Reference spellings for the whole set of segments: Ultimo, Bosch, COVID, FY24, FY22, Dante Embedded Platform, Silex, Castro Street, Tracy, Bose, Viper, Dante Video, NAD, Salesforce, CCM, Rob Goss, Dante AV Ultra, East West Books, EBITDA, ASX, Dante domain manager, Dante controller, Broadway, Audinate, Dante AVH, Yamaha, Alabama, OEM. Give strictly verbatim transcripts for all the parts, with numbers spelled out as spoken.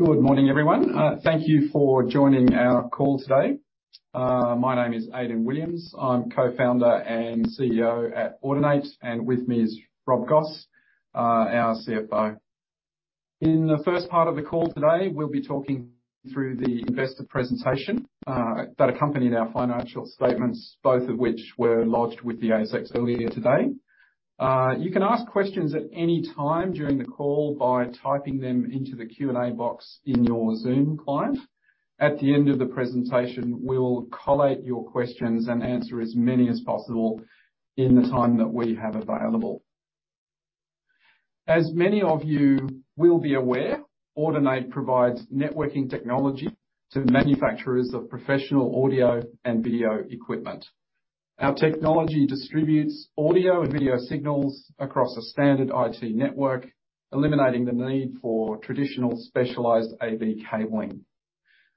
Good morning, everyone. Uh, thank you for joining our call today. Uh, my name is Aidan Williams. I'm co-founder and C E O at Audinate, and with me is Rob Goss, uh, our C F O. In the first part of the call today, we'll be talking through the investor presentation uh, that accompanied our financial statements, both of which were lodged with the A S X earlier today. Uh, you can ask questions at any time during the call by typing them into the Q and A box in your Zoom client. At the end of the presentation, we'll collate your questions and answer as many as possible in the time that we have available. As many of you will be aware, Audinate provides networking technology to manufacturers of professional audio and video equipment. Our technology distributes audio and video signals across a standard I T network, eliminating the need for traditional specialized A V cabling.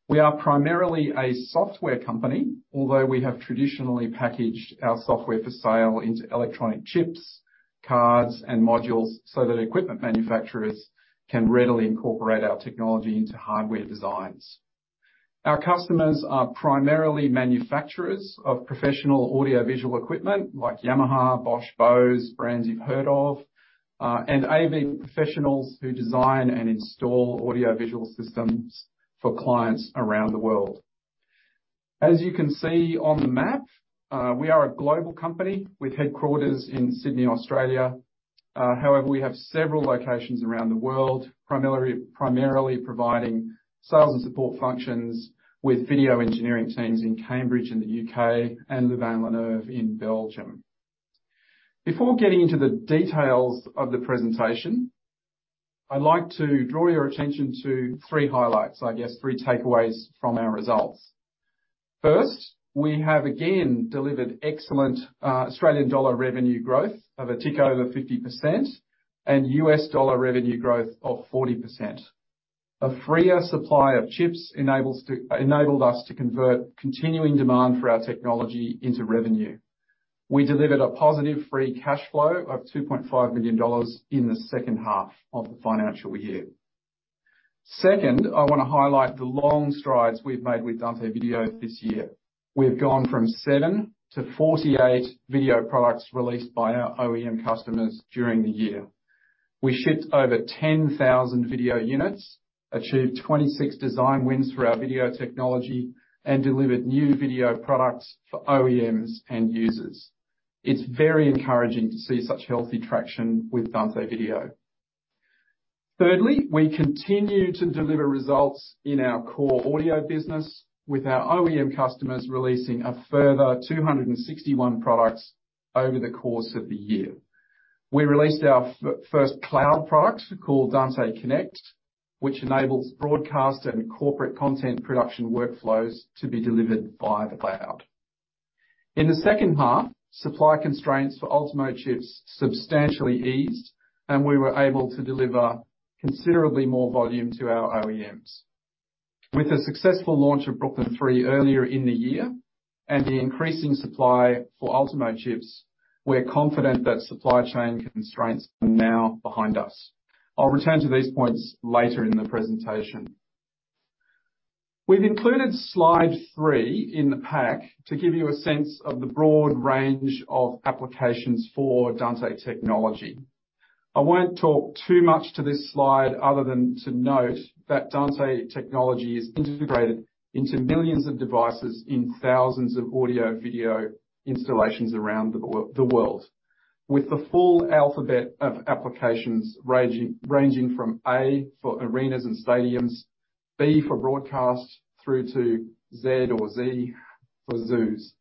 We are primarily a software company, although we have traditionally packaged our software for sale into electronic chips, cards, and modules so that equipment manufacturers can readily incorporate our technology into hardware designs. Our customers are primarily manufacturers of professional audiovisual equipment like Yamaha, Bosch, Bose, brands you've heard of, uh, and A V professionals who design and install audiovisual systems for clients around the world. As you can see on the map, uh, we are a global company with headquarters in Sydney, Australia. Uh, however, we have several locations around the world, primarily, primarily providing sales and support functions with video engineering teams in Cambridge in the U K and Louvain-la-Neuve in Belgium. Before getting into the details of the presentation, I'd like to draw your attention to three highlights, I guess, three takeaways from our results. First, we have again delivered excellent uh, Australian dollar revenue growth of a tick over fifty percent and U S dollar revenue growth of forty percent. A freer supply of chips enables to, enabled us to convert continuing demand for our technology into revenue. We delivered a positive free cash flow of two point five million dollars in the second half of the financial year. Second, I want to highlight the long strides we've made with Dante Video this year. We've gone from seven to forty-eight video products released by our O E M customers during the year. We shipped over ten thousand video units, achieved twenty-six design wins for our video technology, and delivered new video products for O E Ms and users. It's very encouraging to see such healthy traction with Dante Video. Thirdly, we continue to deliver results in our core audio business, with our O E M customers releasing a further two hundred sixty-one products over the course of the year. We released our f- first cloud product called Dante Connect, which enables broadcast and corporate content production workflows to be delivered via the cloud. In the second half, supply constraints for Ultimo chips substantially eased, and we were able to deliver considerably more volume to our O E Ms. With the successful launch of Brooklyn three earlier in the year and the increasing supply for Ultimo chips, we're confident that supply chain constraints are now behind us. I'll return to these points later in the presentation. We've included slide three in the pack to give you a sense of the broad range of applications for Dante technology. I won't talk too much to this slide other than to note that Dante technology is integrated into millions of devices in thousands of audio-video installations around the world, with the full alphabet of applications ranging, ranging from A for arenas and stadiums, B for broadcast, through to Z or Z for zoos.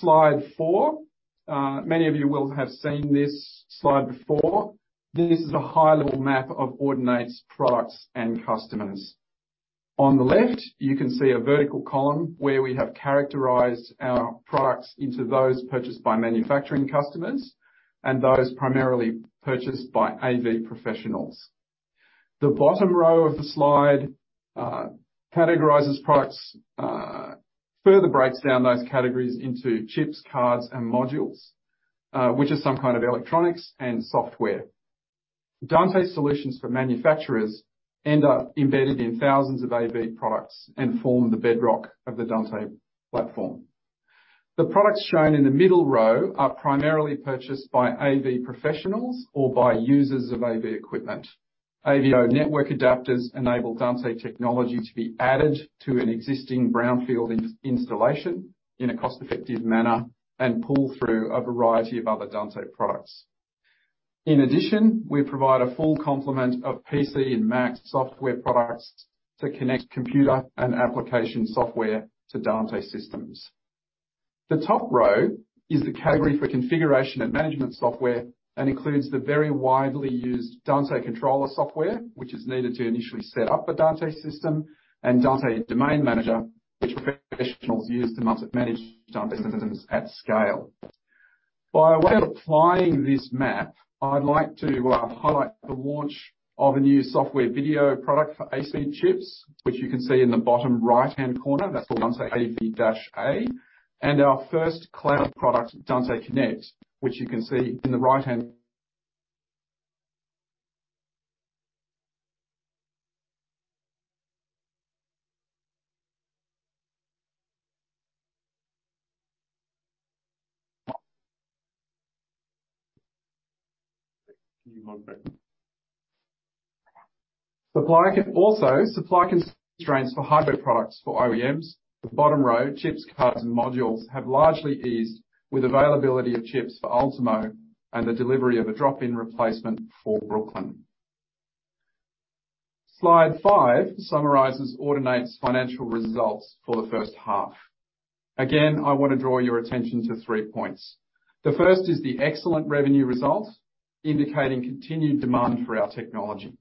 Slide four, uh, many of you will have seen this slide before. This is a high-level map of Audinate's products and customers. On the left, you can see a vertical column where we have characterized our products into those purchased by manufacturing customers and those primarily purchased by A V professionals. The bottom row of the slide uh, categorizes products, uh, further breaks down those categories into chips, cards, and modules, uh, which are some kind of electronics and software. Dante solutions for manufacturers end up embedded in thousands of A V products and form the bedrock of the Dante platform. The products shown in the middle row are primarily purchased by A V professionals or by users of A V equipment. A V O network adapters enable Dante technology to be added to an existing brownfield in installation in a cost-effective manner and pull through a variety of other Dante products. In addition, we provide a full complement of P C and Mac software products to connect computer and application software to Dante systems. The top row is the category for configuration and management software and includes the very widely used Dante controller software, which is needed to initially set up a Dante system, and Dante domain manager, which professionals use to manage Dante systems at scale. By way of applying this map, I'd like to uh, highlight the launch of a new software video product for A-speed chips, which you can see in the bottom right-hand corner. That's called Dante A V H A. And our first cloud product, Dante Connect, which you can see in the right-hand Supply can also supply constraints for hardware products for O E Ms. The bottom row, chips, cards and modules, have largely eased with availability of chips for Ultimo and the delivery of a drop-in replacement for Brooklyn. Slide five summarises Audinate's financial results for the first half. Again, I want to draw your attention to three points. The first is the excellent revenue result, indicating continued demand for our technology.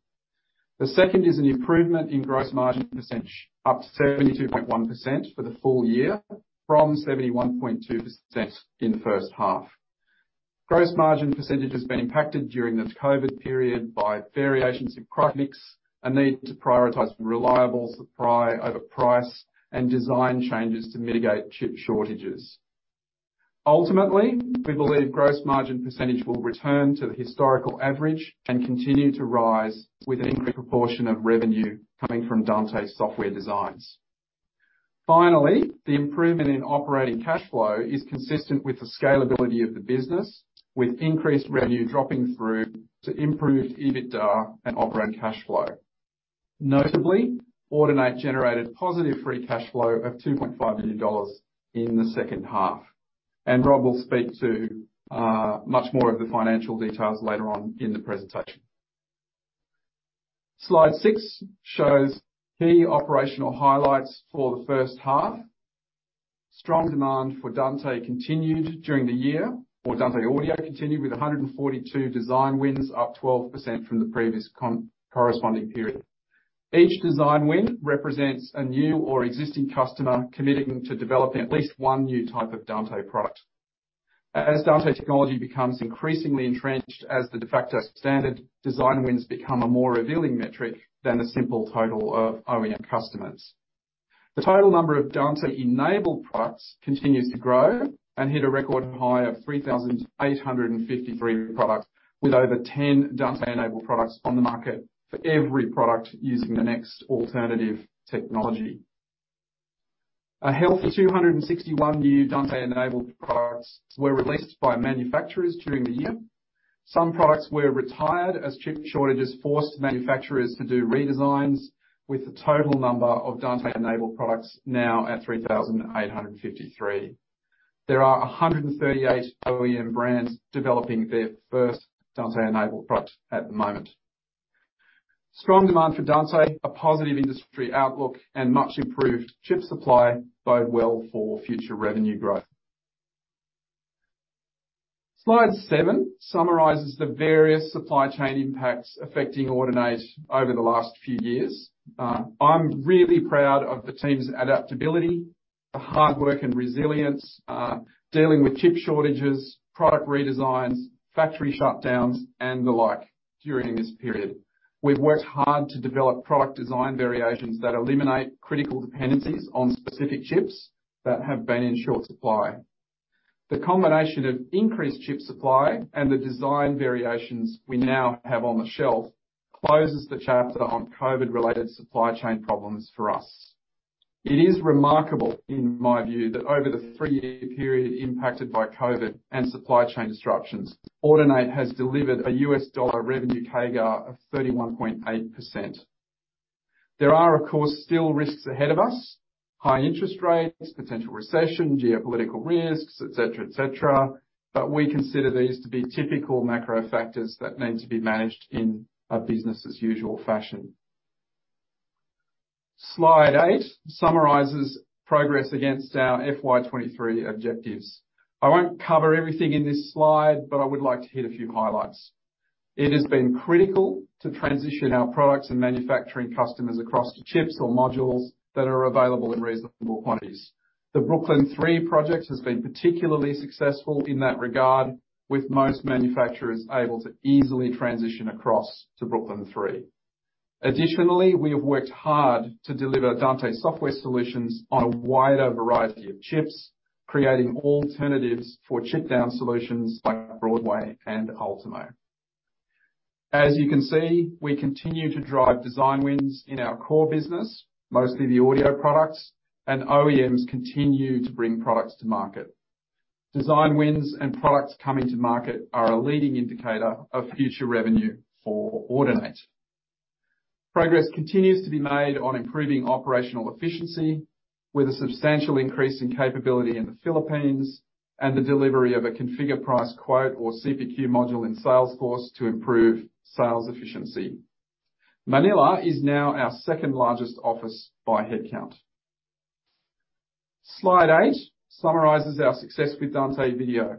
The second is an improvement in gross margin percentage, up seventy-two point one percent for the full year from seventy-one point two percent in the first half. Gross margin percentage has been impacted during the COVID period by variations in product mix, a need to prioritise reliable supply over price, and design changes to mitigate chip shortages. Ultimately, we believe gross margin percentage will return to the historical average and continue to rise with an increased proportion of revenue coming from Dante software designs. Finally, the improvement in operating cash flow is consistent with the scalability of the business, with increased revenue dropping through to improved EBITDA and operating cash flow. Notably, Audinate generated positive free cash flow of two point five million dollars in the second half. And Rob will speak to uh, much more of the financial details later on in the presentation. Slide six shows key operational highlights for the first half. Strong demand for Dante continued during the year, or Dante Audio continued with one hundred forty-two design wins, up twelve percent from the previous corresponding period. Each design win represents a new or existing customer committing to developing at least one new type of Dante product. As Dante technology becomes increasingly entrenched as the de facto standard, design wins become a more revealing metric than the simple total of O E M customers. The total number of Dante-enabled products continues to grow and hit a record high of three thousand eight hundred fifty-three products, with over ten Dante-enabled products on the market for every product using the next alternative technology. A healthy two hundred sixty-one new Dante-enabled products were released by manufacturers during the year. Some products were retired as chip shortages forced manufacturers to do redesigns, with the total number of Dante-enabled products now at three thousand eight hundred fifty-three. There are one hundred thirty-eight O E M brands developing their first Dante-enabled product at the moment. Strong demand for Dante, a positive industry outlook, and much improved chip supply bode well for future revenue growth. Slide seven summarises the various supply chain impacts affecting Audinate over the last few years. Uh, I'm really proud of the team's adaptability, the hard work and resilience, uh, dealing with chip shortages, product redesigns, factory shutdowns, and the like during this period. We've worked hard to develop product design variations that eliminate critical dependencies on specific chips that have been in short supply. The combination of increased chip supply and the design variations we now have on the shelf closes the chapter on COVID-related supply chain problems for us. It is remarkable, in my view, that over the three-year period impacted by COVID and supply chain disruptions, Audinate has delivered a U S dollar revenue C A G R of thirty-one point eight percent. There are, of course, still risks ahead of us: high interest rates, potential recession, geopolitical risks, et cetera, et cetera. But we consider these to be typical macro factors that need to be managed in a business-as-usual fashion. Slide eight summarizes progress against our F Y twenty-three objectives. I won't cover everything in this slide, but I would like to hit a few highlights. It has been critical to transition our products and manufacturing customers across to chips or modules that are available in reasonable quantities. The Brooklyn three project has been particularly successful in that regard, with most manufacturers able to easily transition across to Brooklyn three. Additionally, we have worked hard to deliver Dante software solutions on a wider variety of chips, creating alternatives for chip-down solutions like Broadway and Ultimo. As you can see, we continue to drive design wins in our core business, mostly the audio products, and O E Ms continue to bring products to market. Design wins and products coming to market are a leading indicator of future revenue for Audinate. Progress continues to be made on improving operational efficiency, with a substantial increase in capability in the Philippines and the delivery of a configure price quote or C P Q module in Salesforce to improve sales efficiency. Manila is now our second largest office by headcount. Slide eight summarizes our success with Dante Video.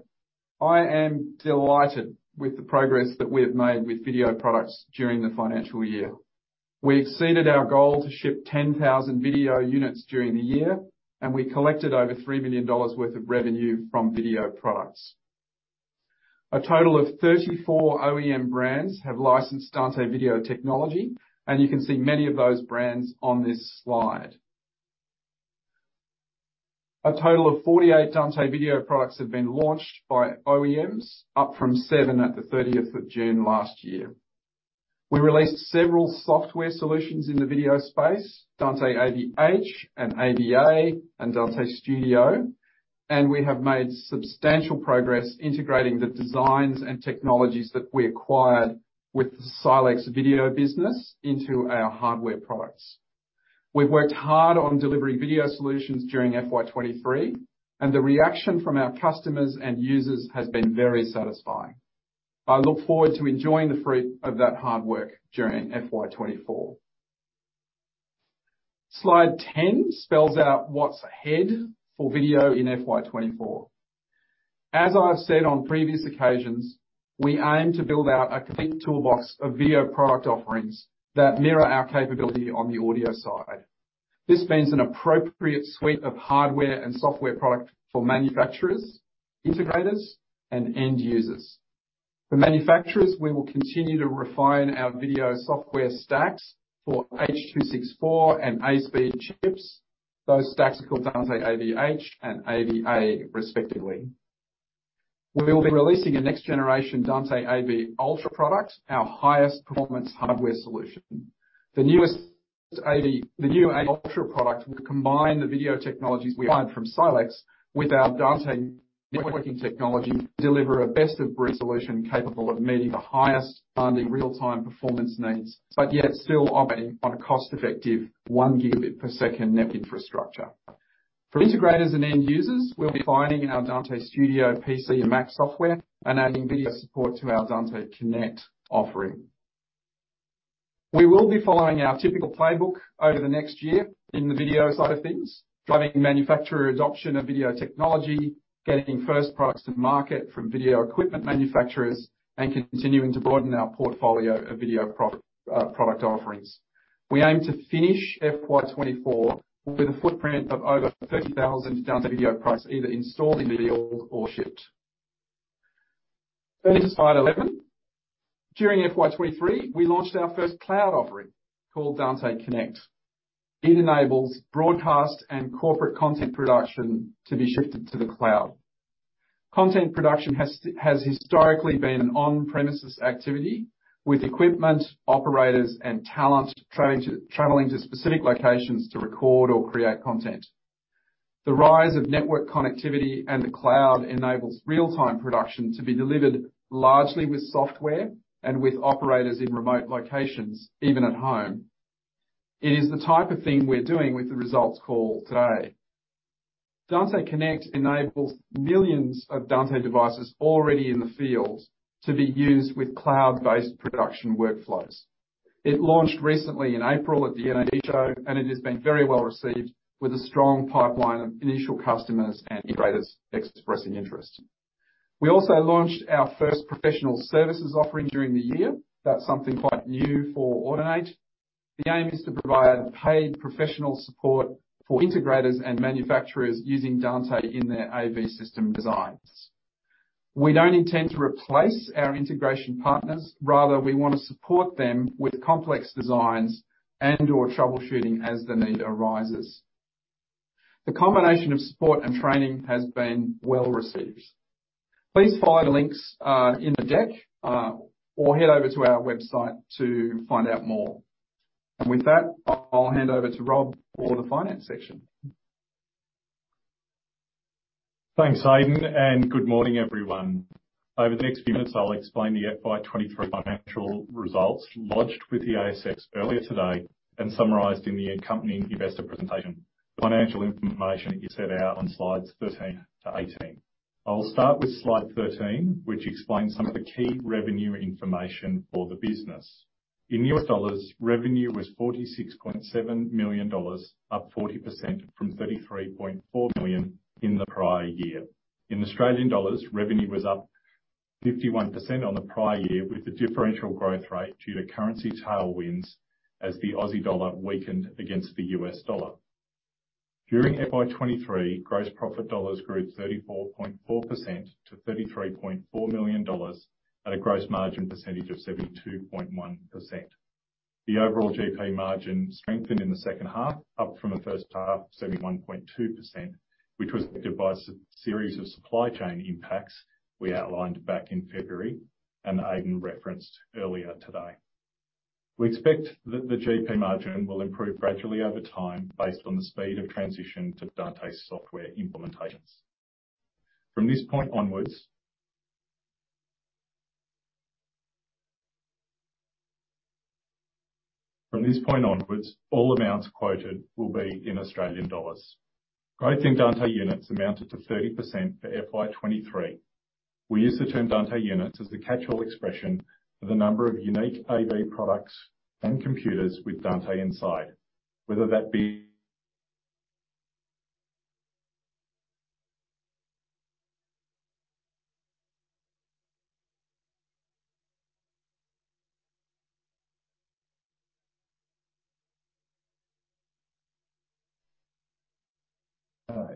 I am delighted with the progress that we have made with video products during the financial year. We exceeded our goal to ship ten thousand video units during the year, and we collected over three million dollars worth of revenue from video products. A total of thirty-four O E M brands have licensed Dante Video technology, and you can see many of those brands on this slide. A total of forty-eight Dante Video products have been launched by O E Ms, up from seven at the thirtieth of June last year. We released several software solutions in the video space, Dante A V H and A V A and Dante Studio, and we have made substantial progress integrating the designs and technologies that we acquired with the Silex video business into our hardware products. We've worked hard on delivering video solutions during F Y twenty-three, and the reaction from our customers and users has been very satisfying. I look forward to enjoying the fruit of that hard work during F Y twenty-four. Slide ten spells out what's ahead for video in F Y twenty-four. As I've said on previous occasions, we aim to build out a complete toolbox of video product offerings that mirror our capability on the audio side. This means an appropriate suite of hardware and software product for manufacturers, integrators, and end users. For manufacturers, we will continue to refine our video software stacks for H two sixty-four and A-speed chips. Those stacks are called Dante A V H and A V A, respectively. We will be releasing a next-generation Dante A V Ultra product, our highest performance hardware solution. The newest A V, the new A V Ultra product will combine the video technologies we acquired from Silex with our Dante networking technology to deliver a best-of-breed solution capable of meeting the highest demanding real-time performance needs, but yet still operating on a cost-effective one gigabit per second net infrastructure. For integrators and end users, we'll be refining our Dante Studio P C and Mac software and adding video support to our Dante Connect offering. We will be following our typical playbook over the next year in the video side of things, driving manufacturer adoption of video technology, getting first products to market from video equipment manufacturers, and continuing to broaden our portfolio of video product, uh, product offerings. We aim to finish F Y twenty-four with a footprint of over thirty thousand Dante video products either installed in the field or shipped. Turning to slide eleven. During F Y twenty-three, we launched our first cloud offering called Dante Connect. It enables broadcast and corporate content production to be shifted to the cloud. Content production has, has historically been an on-premises activity, with equipment, operators, and talent traveling to, traveling to specific locations to record or create content. The rise of network connectivity and the cloud enables real-time production to be delivered largely with software and with operators in remote locations, even at home. It is the type of thing we're doing with the results call today. Dante Connect enables millions of Dante devices already in the field to be used with cloud-based production workflows. It launched recently in April at the N A D show, and it has been very well received with a strong pipeline of initial customers and integrators expressing interest. We also launched our first professional services offering during the year. That's something quite new for Audinate. The aim is to provide paid professional support for integrators and manufacturers using Dante in their A V system designs. We don't intend to replace our integration partners. Rather, we want to support them with complex designs and or troubleshooting as the need arises. The combination of support and training has been well received. Please follow the links uh, in the deck uh, or head over to our website to find out more. And with that, I'll hand over to Rob for the finance section. Thanks, Aidan, and good morning, everyone. Over the next few minutes, I'll explain the F Y twenty-three financial results lodged with the A S X earlier today and summarised in the accompanying investor presentation. The financial information is set out on slides thirteen to eighteen. I'll start with slide thirteen, which explains some of the key revenue information for the business. In U S dollars, revenue was forty-six point seven million dollars, up forty percent from thirty-three point four million dollars in the prior year. In Australian dollars, revenue was up fifty-one percent on the prior year, with the differential growth rate due to currency tailwinds as the Aussie dollar weakened against the U S dollar. During F Y twenty-three, gross profit dollars grew thirty-four point four percent to thirty-three point four million dollars, at a gross margin percentage of seventy-two point one percent. The overall G P margin strengthened in the second half, up from the first half, seventy-one point two percent, which was affected by a series of supply chain impacts we outlined back in February and Aidan referenced earlier today. We expect that the G P margin will improve gradually over time based on the speed of transition to Dante software implementations. From this point onwards, From this point onwards, all amounts quoted will be in Australian dollars. Growth in Dante units amounted to thirty percent for F Y twenty-three. We use the term Dante units as the catch-all expression for the number of unique A V products and computers with Dante inside, whether that be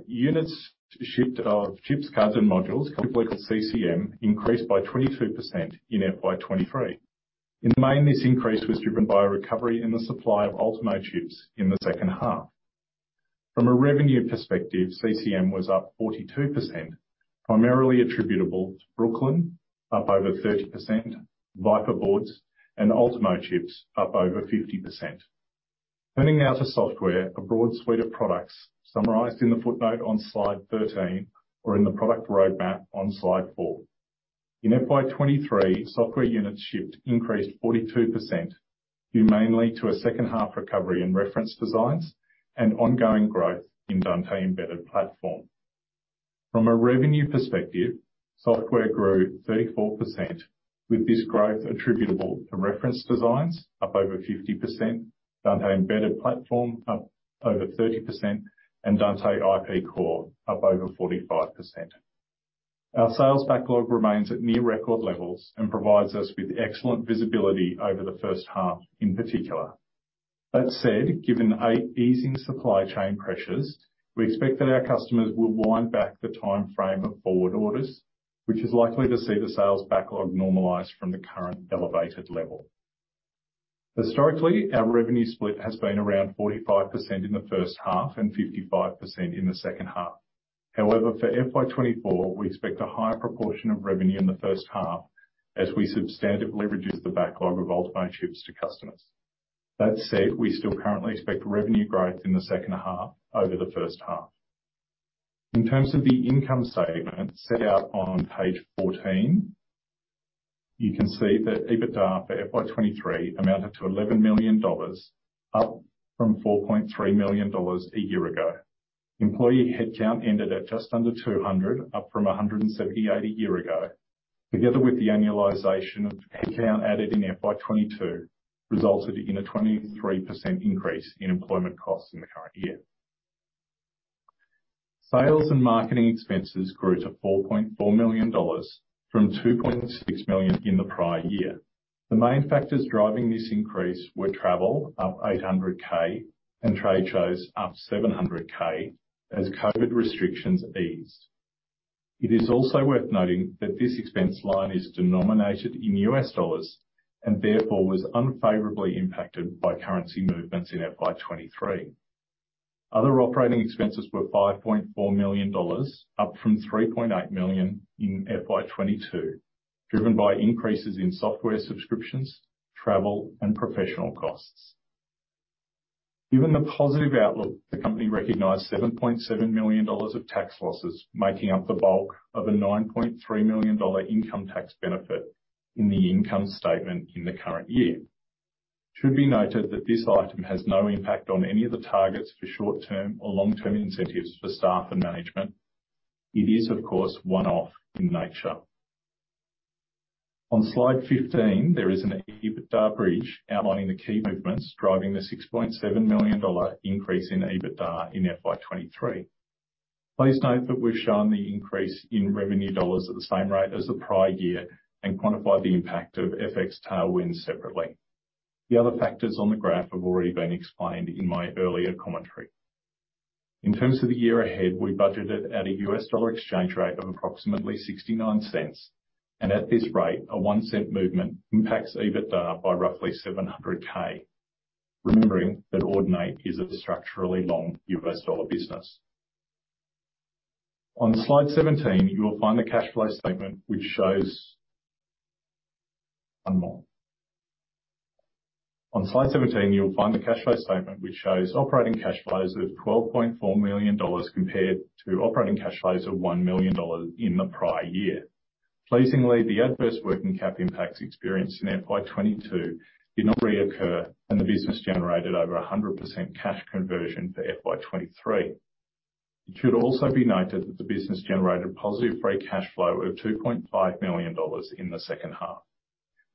units shipped of chips, cards and modules, called C C M, increased by twenty-two percent in F Y twenty-three. In May, this increase was driven by a recovery in the supply of Ultimo chips in the second half. From a revenue perspective, C C M was up forty-two percent, primarily attributable to Brooklyn, up over thirty percent, Viper boards and Ultimo chips, up over fifty percent. Turning now to software, a broad suite of products summarised in the footnote on slide thirteen or in the product roadmap on slide four. In F Y twenty-three, software units shipped increased forty-two percent, due mainly to a second half recovery in reference designs and ongoing growth in Dante Embedded Platform. From a revenue perspective, software grew thirty-four percent, with this growth attributable to reference designs up over fifty percent, Dante Embedded Platform up over thirty percent, and Dante I P Core up over forty-five percent. Our sales backlog remains at near record levels and provides us with excellent visibility over the first half in particular. That said, given easing supply chain pressures, we expect that our customers will wind back the time frame of forward orders, which is likely to see the sales backlog normalise from the current elevated level. Historically, our revenue split has been around forty-five percent in the first half and fifty-five percent in the second half. However, for F Y twenty-four, we expect a higher proportion of revenue in the first half as we substantively reduce the backlog of Ultimo chips to customers. That said, we still currently expect revenue growth in the second half over the first half. In terms of the income statement set out on page fourteen, you can see that EBITDA for F Y twenty-three amounted to eleven million dollars, up from four point three million dollars a year ago. Employee headcount ended at just under two hundred, up from one hundred seventy-eight a year ago. Together with the annualization of headcount added in F Y twenty-two, resulted in a twenty-three percent increase in employment costs in the current year. Sales and marketing expenses grew to four point four million dollars from two point six million dollars in the prior year. The main factors driving this increase were travel, up eight hundred K, and trade shows, up seven hundred K, as COVID restrictions eased. It is also worth noting that this expense line is denominated in U S dollars and therefore was unfavorably impacted by currency movements in F Y twenty-three. Other operating expenses were five point four million dollars, up from three point eight million dollars in F Y twenty-two, driven by increases in software subscriptions, travel, and professional costs. Given the positive outlook, the company recognised seven point seven million dollars of tax losses, making up the bulk of a nine point three million dollars income tax benefit in the income statement in the current year. It should be noted that this item has no impact on any of the targets for short-term or long-term incentives for staff and management. It is, of course, one-off in nature. On slide fifteen, there is an EBITDA bridge outlining the key movements driving the six point seven million dollars increase in EBITDA in F Y twenty-three. Please note that we've shown the increase in revenue dollars at the same rate as the prior year and quantified the impact of F X tailwinds separately. The other factors on the graph have already been explained in my earlier commentary. In terms of the year ahead, we budgeted at a U S dollar exchange rate of approximately sixty-nine cents. And at this rate, a one cent movement impacts EBITDA by roughly seven hundred K, remembering that Audinate is a structurally long U S dollar business. On slide seventeen, you will find the cash flow statement, which shows one more. On slide seventeen, you will find the cash flow statement, which shows operating cash flows of twelve point four million dollars compared to operating cash flows of one million dollars in the prior year. Pleasingly, the adverse working cap impacts experienced in F Y twenty-two did not reoccur, and the business generated over one hundred percent cash conversion for F Y twenty-three. It should also be noted that the business generated positive free cash flow of two point five million dollars in the second half.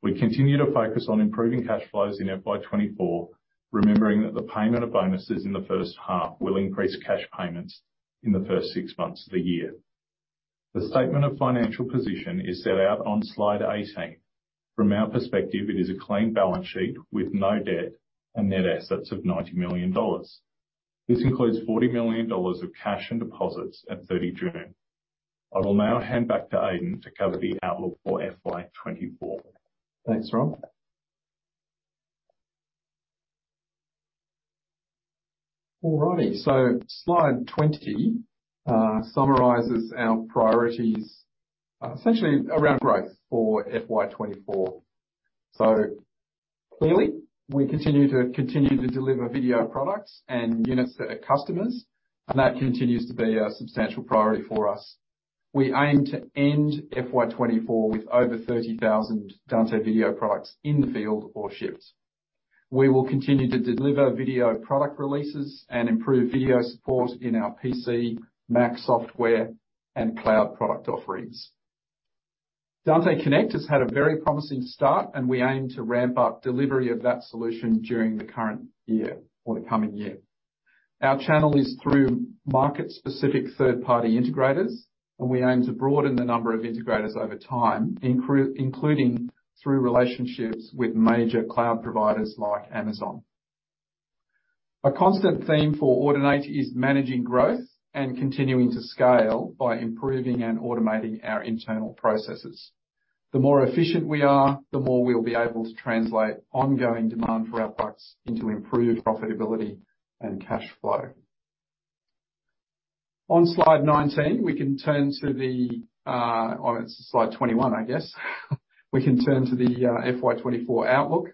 We continue to focus on improving cash flows in F Y twenty-four, remembering that the payment of bonuses in the first half will increase cash payments in the first six months of the year. The statement of financial position is set out on slide eighteen. From our perspective, it is a clean balance sheet with no debt and net assets of ninety million dollars. This includes forty million dollars of cash and deposits at thirty June. I will now hand back to Aidan to cover the outlook for F Y twenty-four. Thanks, Rob. Alrighty, so slide twenty. Uh, summarises our priorities uh, essentially around growth for F Y twenty-four. So clearly, we continue to continue to deliver video products and units to our customers, and that continues to be a substantial priority for us. We aim to end F Y twenty-four with over thirty thousand Dante video products in the field or shipped. We will continue to deliver video product releases and improve video support in our P C, Mac software, and cloud product offerings. Dante Connect has had a very promising start, and we aim to ramp up delivery of that solution during the current year or the coming year. Our channel is through market-specific third-party integrators, and we aim to broaden the number of integrators over time, including through relationships with major cloud providers like Amazon. A constant theme for Audinate is managing growth and continuing to scale by improving and automating our internal processes. The more efficient we are, the more we'll be able to translate ongoing demand for our products into improved profitability and cash flow. On slide nineteen, we can turn to the, uh, oh, it's slide twenty-one, I guess. we can turn to the uh, F Y twenty-four outlook.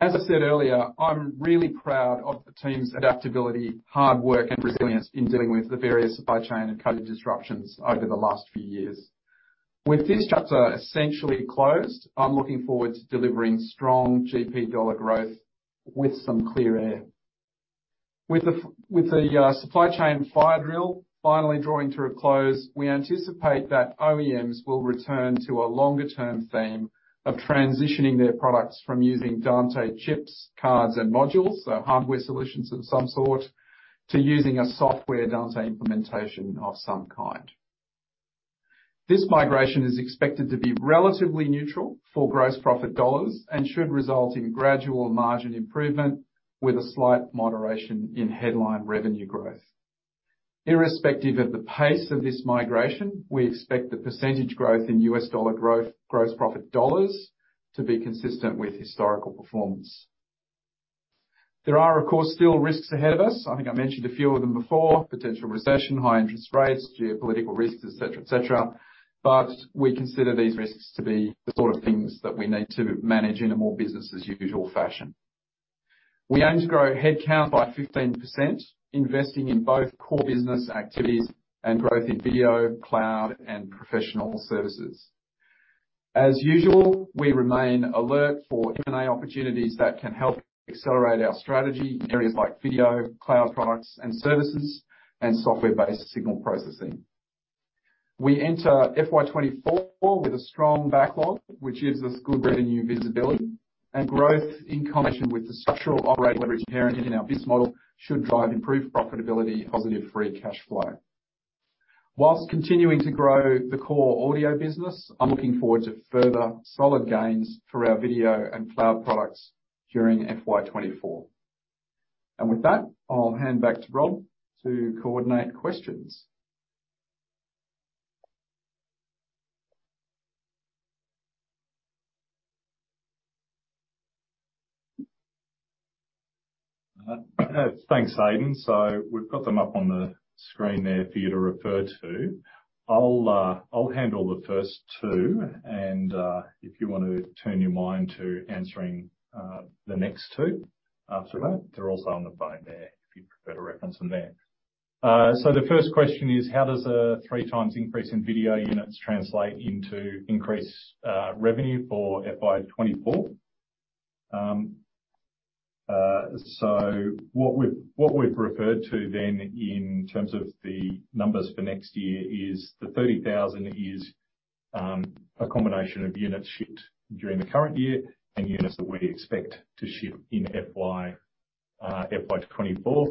As I said earlier, I'm really proud of the team's adaptability, hard work and resilience in dealing with the various supply chain and COVID disruptions over the last few years. With this chapter essentially closed, I'm looking forward to delivering strong G P dollar growth with some clear air. With the, with the uh, supply chain fire drill finally drawing to a close, we anticipate that O E Ms will return to a longer-term theme of transitioning their products from using Dante chips, cards and modules, so hardware solutions of some sort, to using a software Dante implementation of some kind. This migration is expected to be relatively neutral for gross profit dollars and should result in gradual margin improvement with a slight moderation in headline revenue growth. Irrespective of the pace of this migration, we expect the percentage growth in U S dollar growth, gross profit dollars to be consistent with historical performance. There are, of course, still risks ahead of us. I think I mentioned a few of them before, potential recession, high interest rates, geopolitical risks, et cetera, et cetera. But we consider these risks to be the sort of things that we need to manage in a more business as usual fashion. We aim to grow headcount by fifteen percent. Investing in both core business activities and growth in video, cloud, and professional services. As usual, we remain alert for M and A opportunities that can help accelerate our strategy in areas like video, cloud products and services, and software-based signal processing. We enter F Y twenty-four with a strong backlog, which gives us good revenue visibility, and growth in combination with the structural operating leverage inherent in our business model should drive improved profitability, positive free cash flow. Whilst continuing to grow the core audio business, I'm looking forward to further solid gains for our video and cloud products during F Y twenty-four. And with that, I'll hand back to Rob to coordinate questions. Uh, thanks, Aidan. So we've got them up on the screen there for you to refer to. I'll uh, I'll handle the first two, and uh, if you want to turn your mind to answering uh, the next two after that, they're also on the phone there if you prefer to reference them there. Uh, so the first question is, how does a three times increase in video units translate into increased uh, revenue for F Y twenty-four? Um, Uh, so what we've, what we've referred to then in terms of the numbers for next year is the thirty thousand is um, a combination of units shipped during the current year and units that we expect to ship in F Y twenty-four.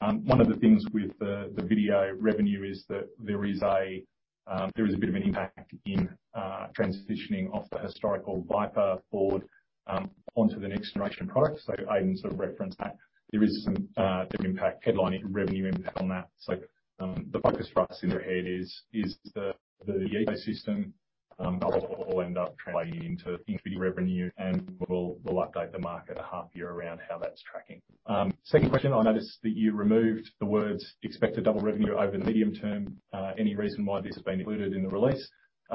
Um, one of the things with the, the video revenue is that there is a um, there is a bit of an impact in uh, transitioning off the historical Viper board Um, onto the next generation product. So Aidan sort of referenced that. There is some uh, impact, headline revenue impact on that. So um, the focus for us in their head is is the, the ecosystem. Um, will all end up translating into video revenue, and we'll, we'll update the market a half year around how that's tracking. Um, second question, I noticed that you removed the words expect to double revenue over the medium term. Uh, any reason why this has been included in the release?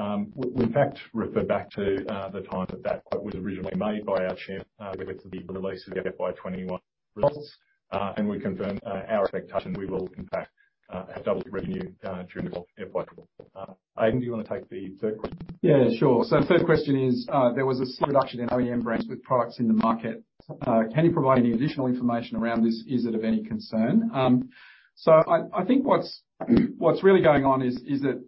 Um, we in fact refer back to uh, the time that that quote was originally made by our chair uh, with the release of the F Y twenty-one results, uh, and we confirm uh, our expectation we will in fact uh, have doubled revenue uh, during the F Y twenty-four. Uh, Aidan, do you want to take the third question? Yeah, sure. So the third question is, uh, there was a slight reduction in O E M brands with products in the market. Uh, can you provide any additional information around this? Is it of any concern? Um, so I, I think what's what's really going on is is that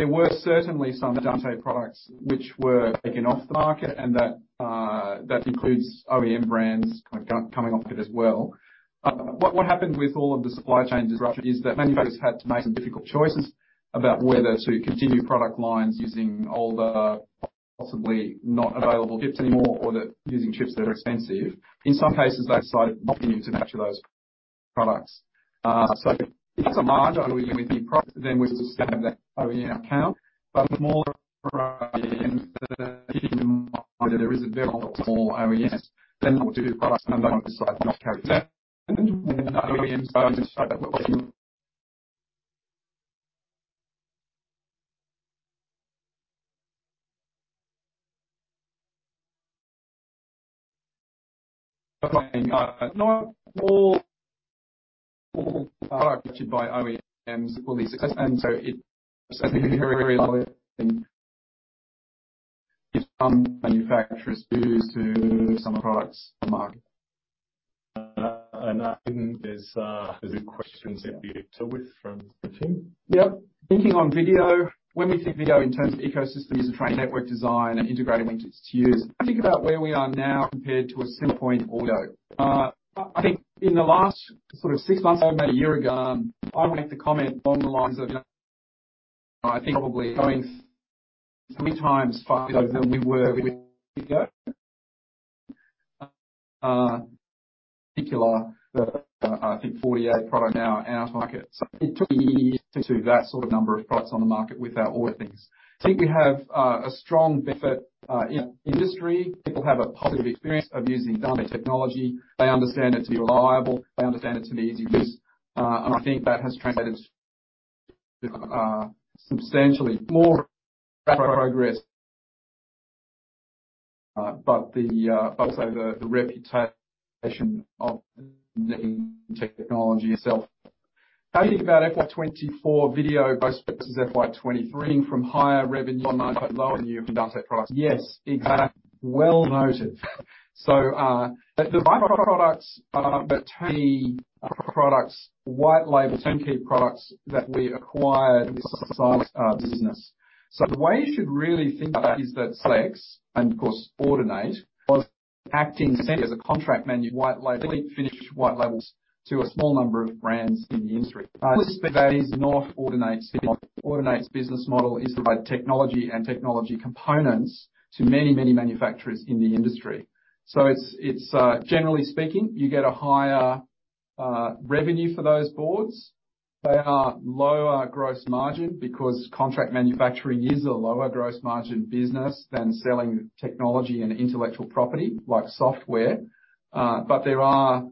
there were certainly some Dante products which were taken off the market, and that uh, that includes O E M brands kind of coming off it as well. Uh, what, what happened with all of the supply chain disruption is that manufacturers had to make some difficult choices about whether to continue product lines using older, possibly not available chips anymore, or that using chips that are expensive. In some cases, they decided not to manufacture those products. Uh, so if that's a large O E M with the product, then we just have that O E M account. But smaller O E Ms, there is a very small O E Ms, then they will do products and they will decide not to carry that. And when the O E Ms go and decide that we're working. not all products issued by O E Ms will be successful, and so it's a very, very low thing if some manufacturers choose to some products on the market. Uh, and I think there's uh, there's a question that we deal with from the team. Yep. Thinking on video, when we think video in terms of ecosystem user training, network design, and integrated links to use, I think about where we are now compared to a similar point in audio. Uh, I think in the last sort of six months, maybe a year ago, um, I would make the comment along the lines of, you know, I think probably going three times faster than we were with video. Uh, particular, the, uh, I think forty-eight product now out market. So it took years to do that sort of number of products on the market with our audio things. I think we have uh, a strong benefit uh, in industry. People have a positive experience of using Dante technology. They understand it to be reliable. They understand it to be easy to use. Uh, and I think that has translated to, uh, substantially more progress. Uh, but the, uh, but also the, the reputation of the technology itself. How do you think about F Y twenty-four video growth versus F Y twenty-three from higher revenue on margin but lower revenue from Dante products? Yes, exactly. Well noted. So uh, the, the Viper products are the turnkey products, white label turnkey products that we acquired with the Silex uh, business. So the way you should really think about that is that Silex, and of course Audinate, was acting as a contract menu, white label, finished white labels to a small number of brands in the industry. Uh, that is not Audinate's business model. Audinate's business model is to provide technology and technology components to many, many manufacturers in the industry. So it's, it's, uh, generally speaking, you get a higher, uh, revenue for those boards. They are lower gross margin because contract manufacturing is a lower gross margin business than selling technology and intellectual property like software. Uh, but there are,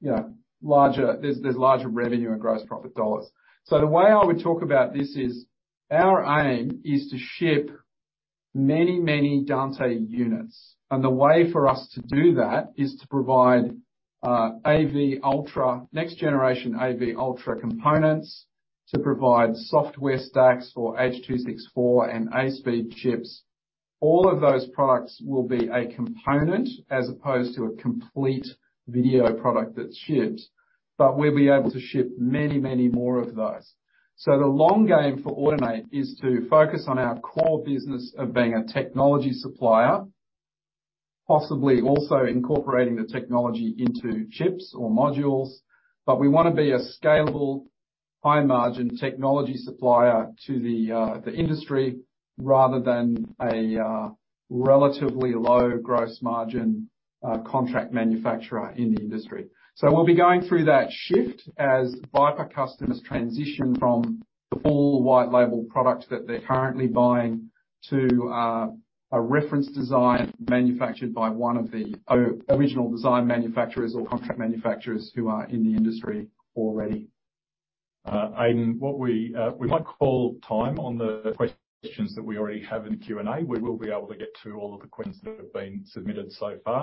you know, larger, there's, there's larger revenue and gross profit dollars. So the way I would talk about this is our aim is to ship many, many Dante units. And the way for us to do that is to provide Uh, A V Ultra, next generation A V Ultra components, to provide software stacks for H two sixty-four and A-speed chips. All of those products will be a component as opposed to a complete video product that's shipped, but we'll be able to ship many, many more of those. So the long game for Audinate is to focus on our core business of being a technology supplier, possibly also incorporating the technology into chips or modules, but we want to be a scalable, high-margin technology supplier to the uh, the industry rather than a uh, relatively low gross margin uh, contract manufacturer in the industry. So we'll be going through that shift as Viper customers transition from the full white label product that they're currently buying to uh a reference design manufactured by one of the original design manufacturers or contract manufacturers who are in the industry already. Uh, Aidan, what we uh, we might call time on the questions that we already have in the Q and A. We will be able to get to all of the questions that have been submitted so far.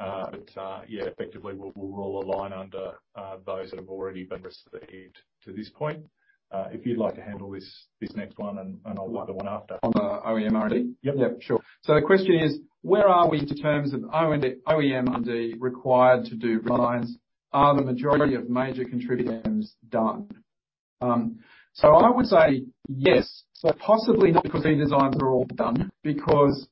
Uh, but uh, yeah, effectively we'll, we'll roll a line under uh, those that have already been received to this point. Uh, if you'd like to handle this this next one, and, and I'll do the one after. On the O E M R and D? Yep. Yep, sure. So the question is, where are we in terms of O E M R and D required to do designs? Are the majority of major contributors done? Um, so I would say yes. So possibly not because redesigns are all done, because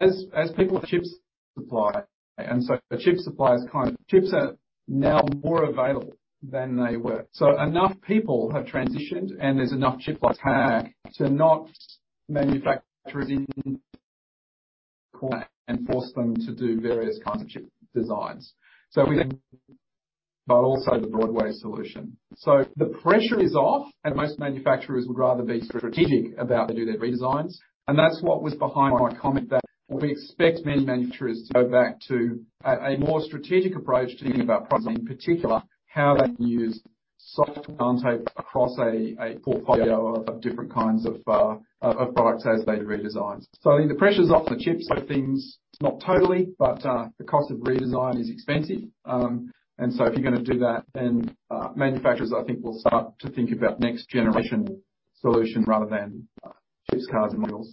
as as people with chips supply, and so the chip suppliers kind of, chips are now more available than they were. So enough people have transitioned and there's enough chip like tag to not manufacturers in corner and force them to do various kinds of chip designs. So we think, but also the Broadway solution. So the pressure is off and most manufacturers would rather be strategic about they do their redesigns. And that's what was behind my comment that we expect many manufacturers to go back to a, a more strategic approach to thinking about pricing, in particular how they can use soft Dante across a, a portfolio of, of different kinds of, uh, of products as they redesign. So I think the pressure's off the chips of things, not totally, but uh, the cost of redesign is expensive. Um, and so if you're going to do that, then uh, manufacturers, I think, will start to think about next generation solution rather than uh, chips, cards and modules.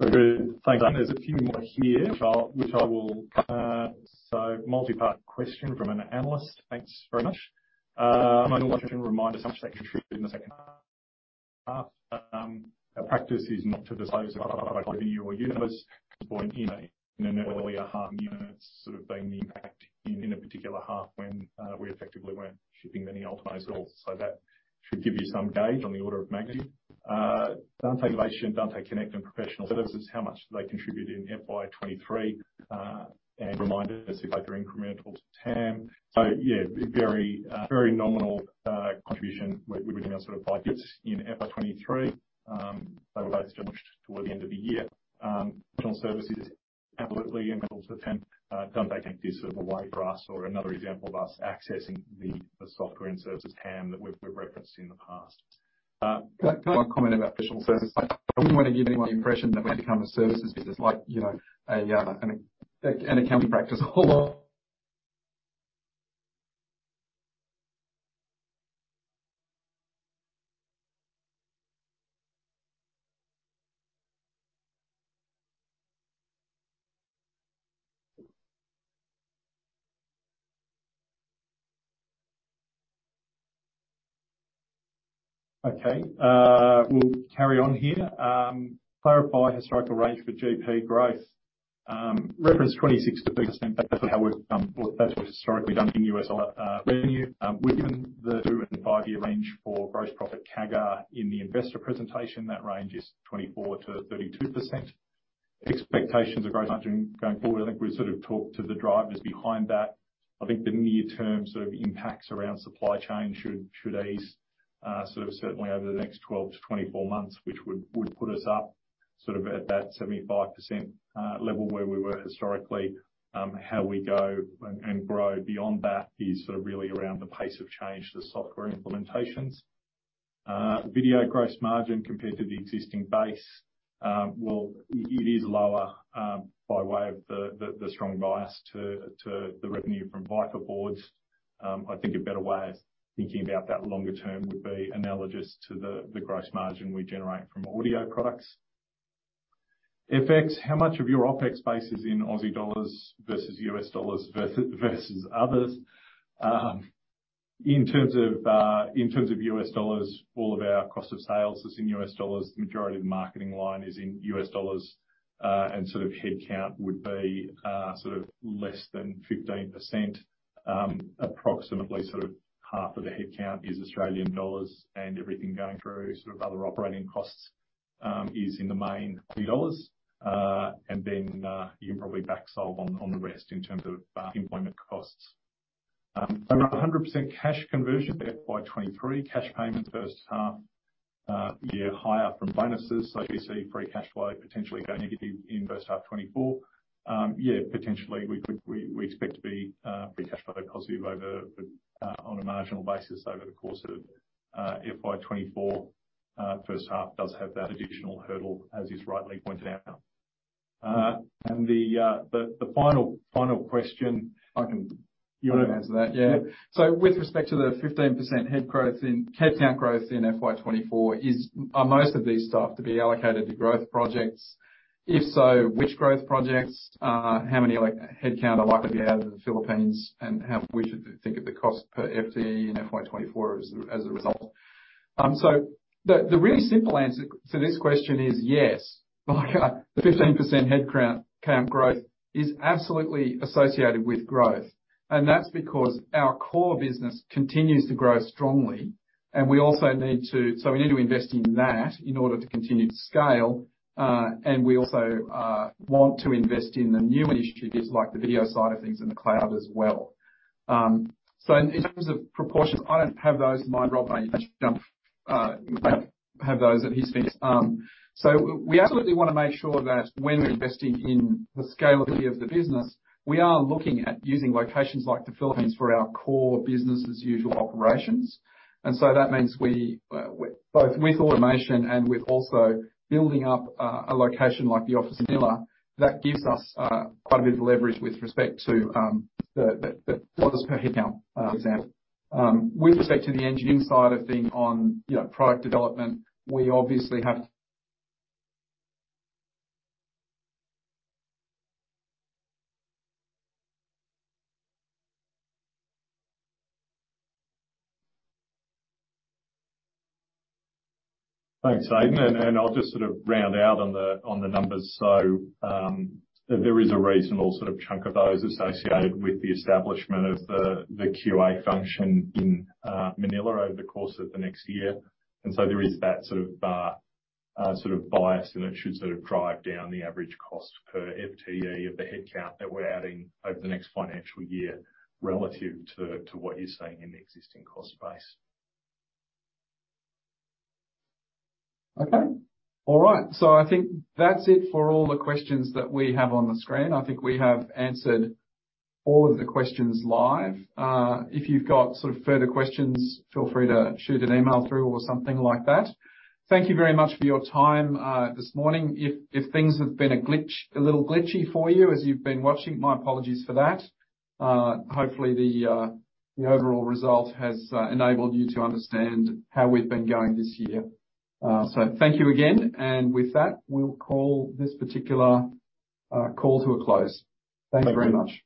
Very good. Thanks. There's a few more here, which, I'll, which I will uh, so multi-part question from an analyst. Thanks very much. Uh, my question, remind us how much they contribute in the second half. Um, our practice is not to disclose revenue or unit numbers, in, a, in an earlier half units sort of being the impact in, in a particular half when uh, we effectively weren't shipping many Ultimos at all. So that should give you some gauge on the order of magnitude. Uh, Dante Innovation, Dante Connect and Professional Services, how much do they contribute in F Y twenty-three? Uh, and remind us if they're incremental to TAM. So yeah, very, uh, very nominal, uh, contribution. We, we were doing sort of five bits in F Y twenty-three. Um, they were both launched toward the end of the year. Um, Professional Services, absolutely incremental to TAM. Uh, Dante Connect is sort of a way for us, or another example of us accessing the, the software and services TAM that we've, we've referenced in the past. Uh, can I, can I comment about professional services? I wouldn't want to give anyone the impression that we become a services business, like, you know, a, uh, an, an accounting practice or Okay, uh, we'll carry on here. Um, clarify historical range for G P growth. Um, reference twenty-six to thirty percent, that's how we've um, well, that's what we've historically done in U S uh, revenue. Um, we've given the two and five year range for gross profit C A G R in the investor presentation. That range is twenty-four to thirty-two percent. Expectations of gross margin going forward, I think we've sort of talked to the drivers behind that. I think the near term sort of impacts around supply chain should, should ease. Uh, sort of certainly over the next twelve to twenty-four months, which would, would put us up sort of at that seventy-five percent uh, level where we were historically. Um, how we go and, and grow beyond that is sort of really around the pace of change to software implementations. Uh, video gross margin compared to the existing base, um, well, it is lower um, by way of the, the, the strong bias to, to the revenue from Viper boards. Um, I think a better way is thinking about that longer term would be analogous to the, the gross margin we generate from audio products. F X, how much of your OPEX base is in Aussie dollars versus U S dollars versus, versus others? Um, in terms of, uh, in terms of U S dollars, all of our cost of sales is in U S dollars. The majority of the marketing line is in U S dollars. Uh, and sort of headcount would be, uh, sort of less than fifteen percent, um, approximately sort of half of the headcount is Australian dollars, and everything going through sort of other operating costs um, is in the main Aussie dollars. Uh, and then uh, you can probably back solve on, on the rest in terms of uh, employment costs. Um, over one hundred percent cash conversion for F Y twenty-three, cash payments first half uh, year higher from bonuses. So you see free cash flow potentially go negative in first half twenty-four. Um, yeah, potentially we could, we, we expect to be uh, free cash flow positive over uh, on a marginal basis over the course of uh, F Y twenty-four. Uh, first half does have that additional hurdle, as is rightly pointed out. Uh, and the, uh, the the final final question, I can you want to answer that? Yeah. yeah. So with respect to the fifteen percent head growth in headcount growth in F Y twenty-four, is are most of these staff to be allocated to growth projects? If so, which growth projects, uh, how many like, headcount are likely to be out of the Philippines, and how we should think of the cost per F T E in F Y twenty-four as, as a result? Um, so the, the really simple answer to this question is yes. Like, uh, the fifteen percent headcount count growth is absolutely associated with growth. And that's because our core business continues to grow strongly. And we also need to, so we need to invest in that in order to continue to scale. Uh, and we also uh, want to invest in the new initiatives like the video side of things and the cloud as well. Um, so in, in terms of proportions, I don't have those in mind. Rob may jump, uh, have those at his fingers. Um, so we absolutely want to make sure that when we're investing in the scalability of the business, We are looking at using locations like the Philippines for our core business as usual operations. And so that means we, uh, both with automation and with also building up uh, a location like the office in Manila, that gives us uh, quite a bit of leverage with respect to um, the, the, the dollars per headcount, uh, for example. Um, with respect to the engineering side of thing on, you know, product development, we obviously have Thanks, Aidan, and, and I'll just sort of round out on the on the numbers. So um, there is a reasonable sort of chunk of those associated with the establishment of the the Q A function in uh, Manila over the course of the next year, and so there is that sort of uh, uh, sort of bias, and it should sort of drive down the average cost per F T E of the headcount that we're adding over the next financial year relative to to what you're seeing in the existing cost base. Okay. All right. So I think that's it for all the questions that we have on the screen. I think we have answered all of the questions live. Uh, if you've got sort of further questions, feel free to shoot an email through or something like that. Thank you very much for your time, uh, this morning. If, if things have been a glitch, a little glitchy for you as you've been watching, my apologies for that. Uh, hopefully the, uh, the overall result has uh, enabled you to understand how we've been going this year. Uh, so thank you again, and with that, we'll call this particular uh, call to a close. Thanks very much.